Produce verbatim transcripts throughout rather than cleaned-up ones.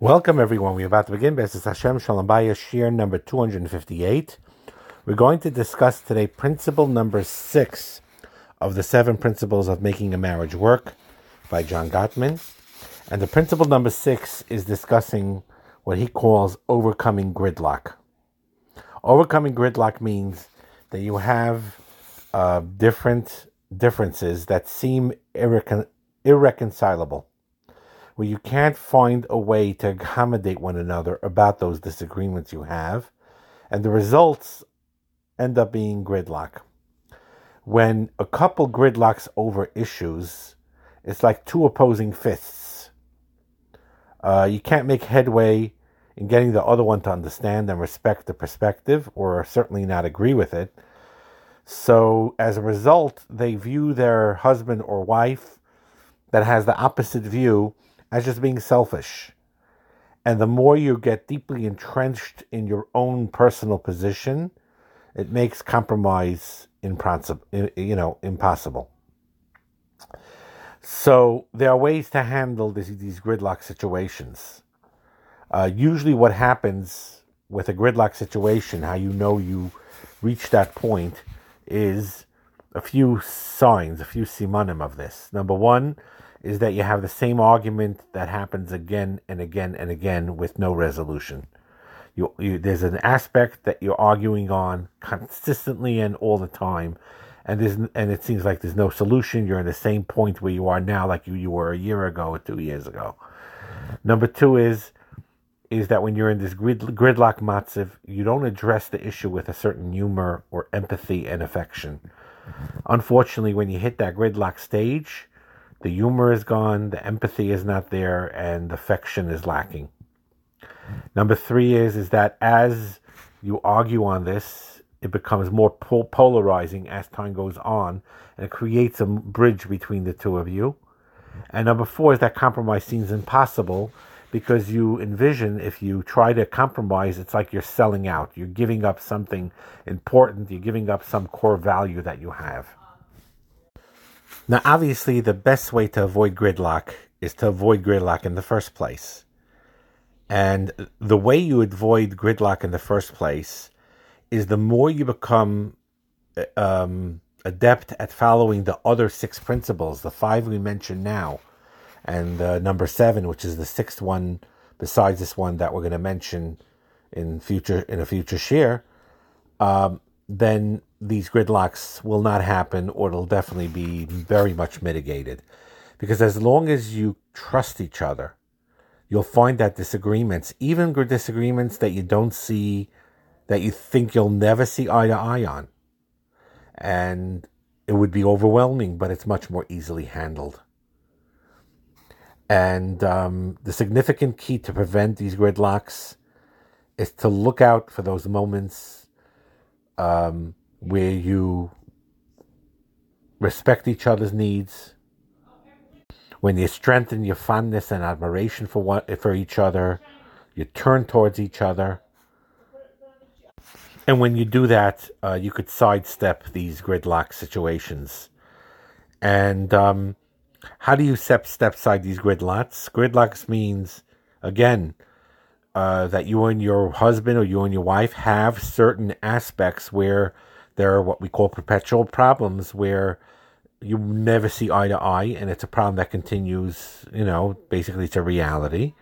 Welcome everyone. We're about to begin B'Aziz Hashem Shalom Bayis, Shir number two hundred fifty-eight. We're going to discuss today principle number six of the seven principles of making a marriage work by John Gottman. And the principle number six is discussing what he calls overcoming gridlock. Overcoming gridlock means that you have uh, different differences that seem irrecon- irreconcilable. Where you can't find a way to accommodate one another about those disagreements you have, and the results end up being gridlock. When a couple gridlocks over issues, it's like two opposing fists. Uh, you can't make headway in getting the other one to understand and respect the perspective, or certainly not agree with it. So as a result, they view their husband or wife that has the opposite view as just being selfish. And the more you get deeply entrenched in your own personal position, it makes compromise impronsi- you know, impossible. So there are ways to handle this, these gridlock situations. Uh, usually what happens with a gridlock situation, how you know you reach that point, is a few signs, a few simanim of this. Number one, is that you have the same argument that happens again and again and again with no resolution. You, you, there's an aspect that you're arguing on consistently and all the time, and there's, and it seems like there's no solution. You're in the same point where you are now like you, you were a year ago or two years ago. Number two is is that when you're in this grid, gridlock matziv, you don't address the issue with a certain humor or empathy and affection. Unfortunately, when you hit that gridlock stage, the humor is gone, the empathy is not there, and affection is lacking. Number three is, is that as you argue on this, it becomes more pol- polarizing as time goes on, and it creates a bridge between the two of you. And number four is that compromise seems impossible, because you envision if you try to compromise, it's like you're selling out. You're giving up something important. You're giving up some core value that you have. Now, obviously, the best way to avoid gridlock is to avoid gridlock in the first place. And the way you avoid gridlock in the first place is the more you become um, adept at following the other six principles, the five we mentioned now, and uh, number seven, which is the sixth one besides this one that we're going to mention in future in a future share, um, then these gridlocks will not happen, or it'll definitely be very much mitigated. Because as long as you trust each other, you'll find that disagreements, even disagreements that you don't see, that you think you'll never see eye to eye on, and it would be overwhelming, but it's much more easily handled. And um, the significant key to prevent these gridlocks is to look out for those moments um, where you respect each other's needs, when you strengthen your fondness and admiration for one, for each other, you turn towards each other. And when you do that, uh, you could sidestep these gridlock situations. And um, how do you step, step side these gridlocks? Gridlocks means, again, uh, that you and your husband or you and your wife have certain aspects where there are what we call perpetual problems, where you never see eye to eye, and it's a problem that continues, you know, basically it's a reality.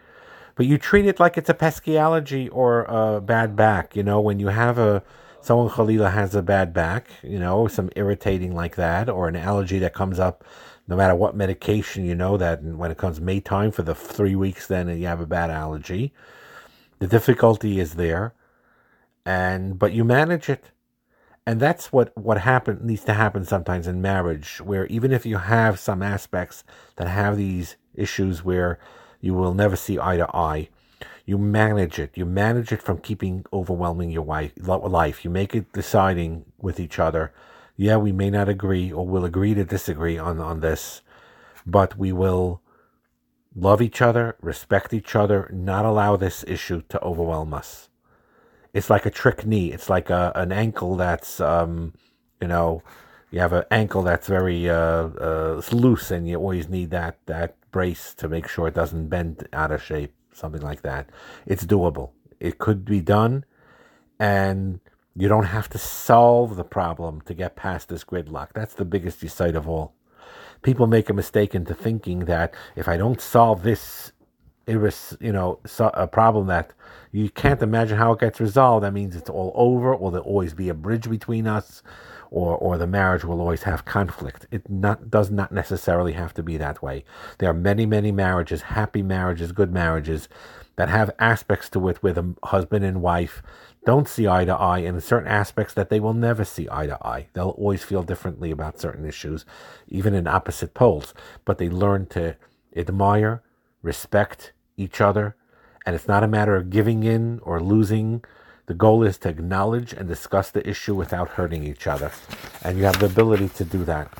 But you treat it like it's a pesky allergy or a bad back. You know, when you have a, someone, Khalilah, has a bad back, you know, some irritating like that, or an allergy that comes up no matter what medication, you know, that when it comes May time for the three weeks, then you have a bad allergy. The difficulty is there, and but you manage it. And that's what, what happen, needs to happen sometimes in marriage, where even if you have some aspects that have these issues where you will never see eye to eye, you manage it. You manage it from keeping overwhelming your wife, life. You make it deciding with each other, yeah, we may not agree, or we'll agree to disagree on, on this, but we will love each other, respect each other, not allow this issue to overwhelm us. It's like a trick knee. It's like a, an ankle that's, um, you know, you have an ankle that's very uh, uh, loose, and you always need that that brace to make sure it doesn't bend out of shape. something like that. It's doable. It could be done, and you don't have to solve the problem to get past this gridlock. That's the biggest insight of all. People make a mistake into thinking that if I don't solve this, you know, a problem that you can't imagine how it gets resolved, that means it's all over, or there'll always be a bridge between us, or or the marriage will always have conflict. It not does not necessarily have to be that way. There are many, many marriages, happy marriages, good marriages, that have aspects to it where the husband and wife don't see eye to eye, and in certain aspects that they will never see eye to eye. They'll always feel differently about certain issues, even in opposite poles. But they learn to admire, respect each other, and it's not a matter of giving in or losing. The goal is to acknowledge and discuss the issue without hurting each other. And you have the ability to do that.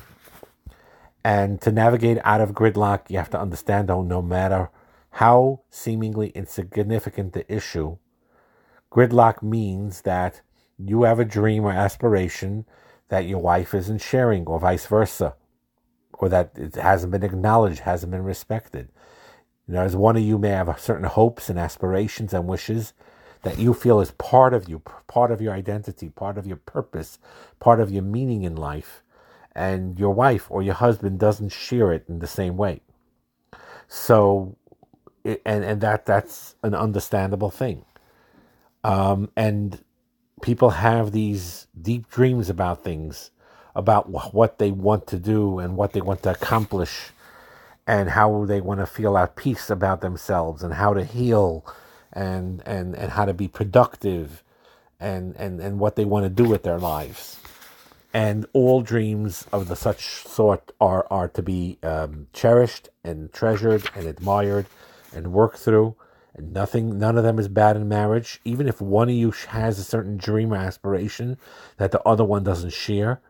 And to navigate out of gridlock, you have to understand, though, no matter how seemingly insignificant the issue, gridlock means that you have a dream or aspiration that your wife isn't sharing, or vice versa, or that it hasn't been acknowledged, hasn't been respected. You know, as one of you may have certain hopes and aspirations and wishes that you feel is part of you, part of your identity, part of your purpose, part of your meaning in life, and your wife or your husband doesn't share it in the same way. So, and and that that's an understandable thing. Um, and people have these deep dreams about things, about what they want to do and what they want to accomplish, and how they want to feel at peace about themselves, and how to heal, and and, and how to be productive, and, and, and what they want to do with their lives. And all dreams of the such sort are, are to be um, cherished and treasured and admired and worked through. And nothing, none of them is bad in marriage. Even if one of you has a certain dream or aspiration that the other one doesn't share,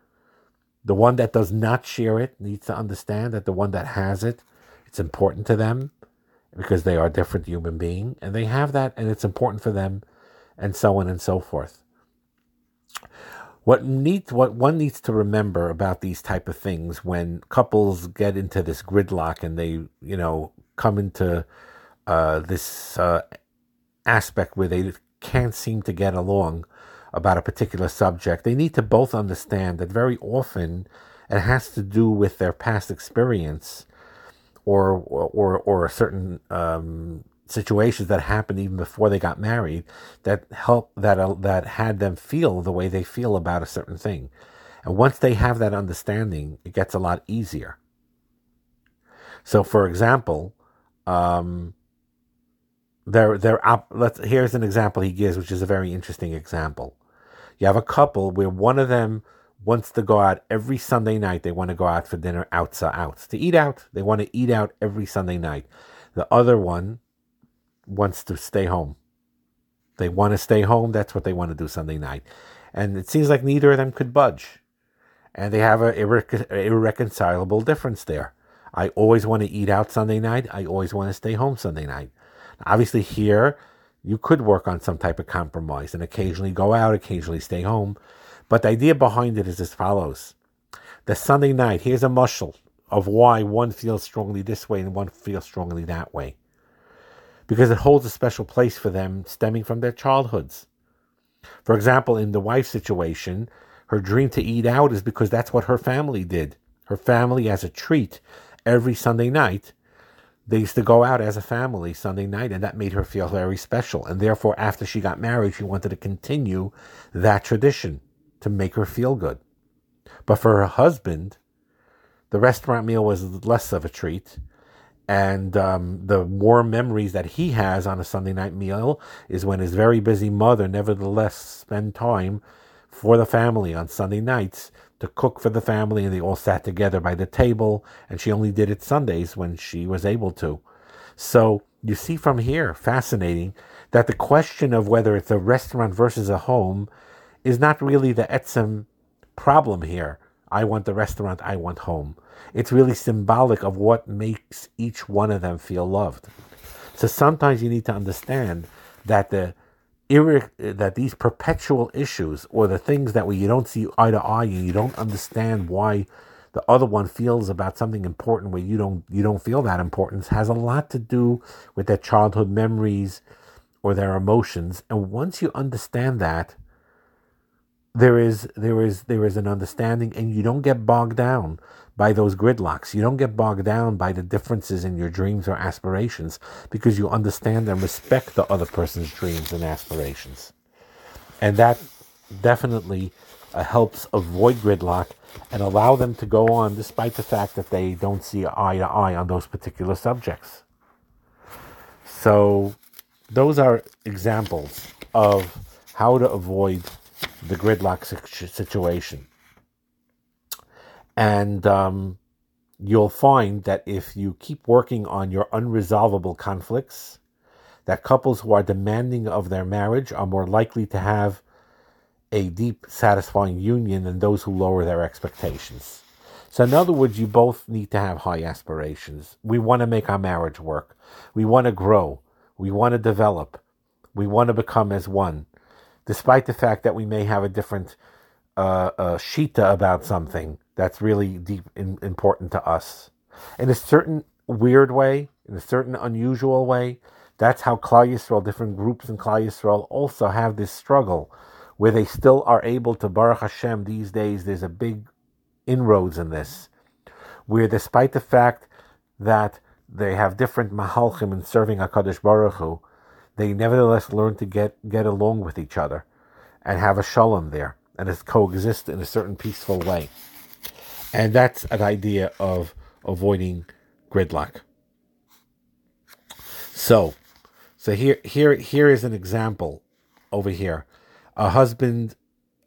the one that does not share it needs to understand that the one that has it, it's important to them, because they are a different human being, and they have that, and it's important for them, and so on and so forth. What needs, what one needs to remember about these type of things when couples get into this gridlock and they, you know, come into uh, this uh, aspect where they can't seem to get along about a particular subject, they need to both understand that very often it has to do with their past experience, or or or certain um, situations that happened even before they got married that help that uh, that had them feel the way they feel about a certain thing. And once they have that understanding, it gets a lot easier. So, for example, um, there there op- let's here's an example he gives, which is a very interesting example. You have a couple where one of them wants to go out every Sunday night. They want to go out for dinner, outs are outs, to eat out. They want to eat out every Sunday night. The other one wants to stay home. They want to stay home. That's what they want to do Sunday night. And it seems like neither of them could budge. And they have an irre- irreconcilable difference there. I always want to eat out Sunday night. I always want to stay home Sunday night. Obviously here, you could work on some type of compromise and occasionally go out, occasionally stay home. But the idea behind it is as follows. The Sunday night, here's a mushel of why one feels strongly this way and one feels strongly that way. Because it holds a special place for them stemming from their childhoods. For example, in the wife's situation, her dream to eat out is because that's what her family did. Her family, as a treat, every Sunday night, they used to go out as a family Sunday night, and that made her feel very special. And therefore, after she got married, she wanted to continue that tradition to make her feel good. But for her husband, the restaurant meal was less of a treat, and um, the warm memories that he has on a Sunday night meal is when his very busy mother nevertheless spent time for the family on Sunday nights to cook for the family, and they all sat together by the table, and she only did it Sundays when she was able to. So you see from here, fascinating, that the question of whether it's a restaurant versus a home is not really the etzem problem here. I want the restaurant, I want home. It's really symbolic of what makes each one of them feel loved. So sometimes you need to understand that the that these perpetual issues, or the things that we you don't see eye to eye and you don't understand why the other one feels about something important where you don't you don't feel that importance has a lot to do with their childhood memories or their emotions. And once you understand that, there is there is there is an understanding, and you don't get bogged down by those gridlocks. You don't get bogged down by the differences in your dreams or aspirations, because you understand and respect the other person's dreams and aspirations. And that definitely uh, helps avoid gridlock and allow them to go on despite the fact that they don't see eye to eye on those particular subjects. So those are examples of how to avoid the gridlock situation. And um, you'll find that if you keep working on your unresolvable conflicts, that couples who are demanding of their marriage are more likely to have a deep, satisfying union than those who lower their expectations. So in other words, you both need to have high aspirations. We want to make our marriage work. We want to grow. We want to develop. We want to become as one, despite the fact that we may have a different uh, uh, shita about something that's really deep and important to us. In a certain weird way, in a certain unusual way, that's how Klal Yisrael, different groups in Klal Yisrael also have this struggle, where they still are able to, Baruch Hashem, these days there's a big inroads in this, where despite the fact that they have different mahalchim in serving HaKadosh Baruch Hu, they nevertheless learn to get, get along with each other and have a shalom there and coexist in a certain peaceful way. And that's an idea of avoiding gridlock. So, so here, here, here is an example over here. A husband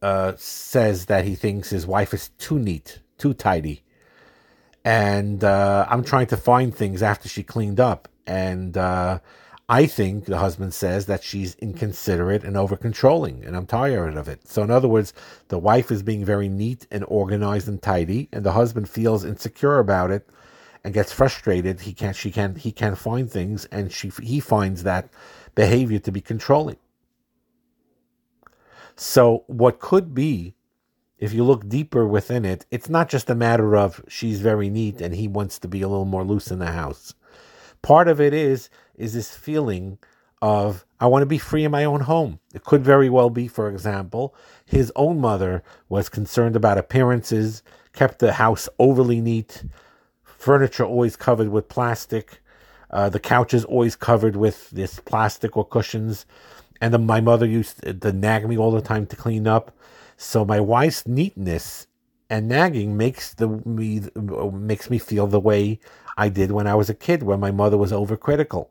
uh, says that he thinks his wife is too neat, too tidy. And uh, I'm trying to find things after she cleaned up. And uh, I think, the husband says, that she's inconsiderate and over-controlling, and I'm tired of it. So in other words, the wife is being very neat and organized and tidy, and the husband feels insecure about it and gets frustrated. He can't, she can't, he can't find things, and she, he finds that behavior to be controlling. So what could be, if you look deeper within it, it's not just a matter of she's very neat and he wants to be a little more loose in the house. Part of it is is this feeling of, I want to be free in my own home. It could very well be, for example, his own mother was concerned about appearances, kept the house overly neat, furniture always covered with plastic, uh, the couches always covered with this plastic or cushions. And the, my mother used to, to nag me all the time to clean up. So my wife's neatness and nagging makes the me makes me feel the way I did when I was a kid, when my mother was overcritical.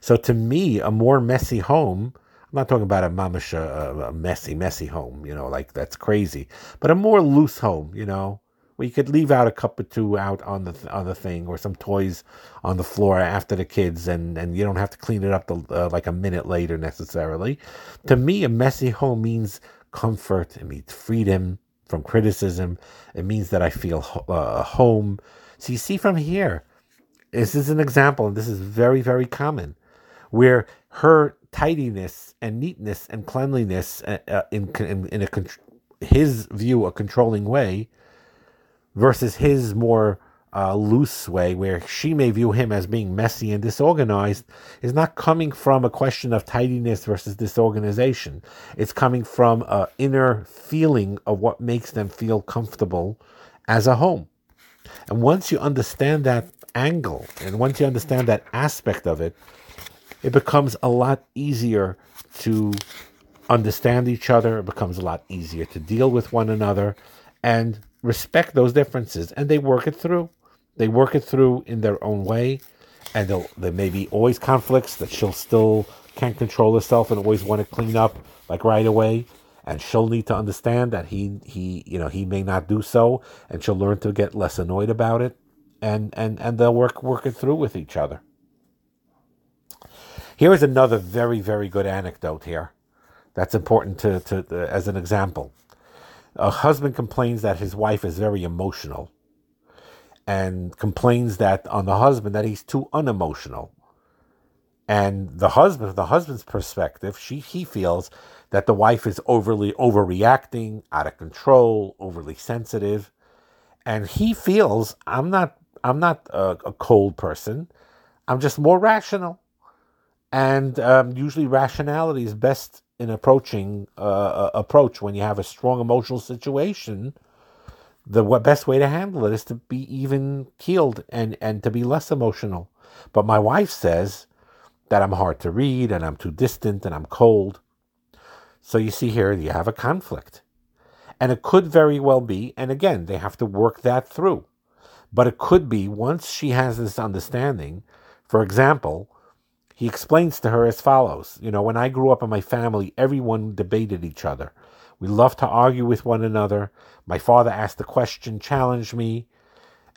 So to me, a more messy home, I'm not talking about a mamish, a, a messy, messy home, you know, like that's crazy, but a more loose home, you know, where you could leave out a cup or two out on the, on the thing, or some toys on the floor after the kids, and, and you don't have to clean it up the, uh, like a minute later necessarily. To me, a messy home means comfort. It means freedom from criticism. It means that I feel ho- uh, home. So you see from here, this is an example, and this is very, very common, where her tidiness and neatness and cleanliness uh, in, in, in a con- his view, a controlling way, versus his more uh, loose way, where she may view him as being messy and disorganized, is not coming from a question of tidiness versus disorganization. It's coming from an inner feeling of what makes them feel comfortable as a home. And once you understand that angle, and once you understand that aspect of it, it becomes a lot easier to understand each other. It becomes a lot easier to deal with one another and respect those differences. And they work it through. They work it through in their own way. And there may be always conflicts, that she'll still can't control herself and always want to clean up like right away. And she'll need to understand that he, he, you know, he may not do so, and she'll learn to get less annoyed about it, and and and they'll work work it through with each other. Here is another very, very good anecdote here, that's important to to uh, as an example. A husband complains that his wife is very emotional, and complains that on the husband that he's too unemotional. And the husband, from the husband's perspective, she he feels that the wife is overly overreacting, out of control, overly sensitive. and he feels I'm not I'm not a, a cold person. I'm just more rational, and um, usually rationality is best in approaching uh, approach when you have a strong emotional situation. The best way to handle it is to be even keeled and, and to be less emotional. But my wife says that I'm hard to read and I'm too distant and I'm cold. So you see here, you have a conflict. And it could very well be, and again, they have to work that through. But it could be, once she has this understanding, for example, he explains to her as follows. You know, when I grew up in my family, everyone debated each other. We loved to argue with one another. My father asked a question, challenged me,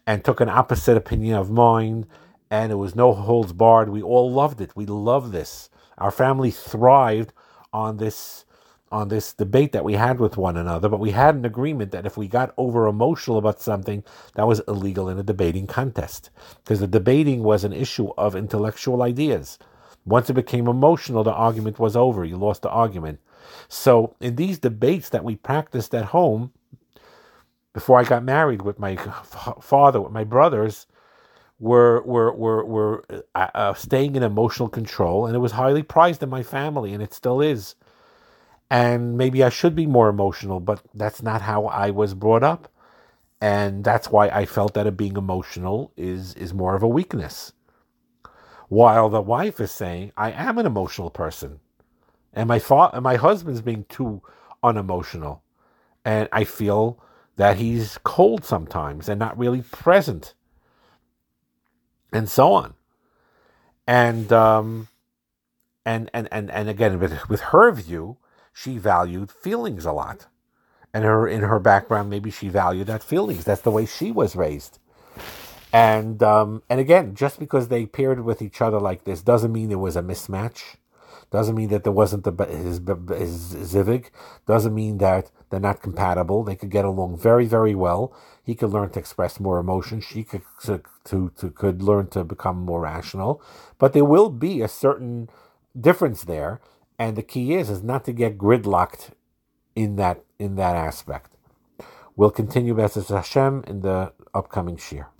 and took an opposite opinion of mine, and it was no holds barred. We all loved it. We loved this. Our family thrived on this, on this debate that we had with one another, but we had an agreement that if we got over-emotional about something, that was illegal in a debating contest, because the debating was an issue of intellectual ideas. Once it became emotional, the argument was over. You lost the argument. So in these debates that we practiced at home, before I got married, with my father, with my brothers, were were were were uh, staying in emotional control, and it was highly prized in my family, and it still is. And maybe I should be more emotional, but that's not how I was brought up, and that's why I felt that being emotional is is more of a weakness. While the wife is saying, I am an emotional person. And my fa- and my husband's being too unemotional. And I feel that he's cold sometimes and not really present. And so on. And um, and, and, and, and again, with, with her view, she valued feelings a lot. And her in her background, maybe she valued that feelings. That's the way she was raised. And um, and again, just because they paired with each other like this doesn't mean there was a mismatch. Doesn't mean that there wasn't the, his, his zivig. Doesn't mean that they're not compatible. They could get along very, very well. He could learn to express more emotion. She could to, to, to could learn to become more rational. But there will be a certain difference there, and the key is is not to get gridlocked in that in that aspect. We'll continue B'Aziz Hashem in the upcoming shir.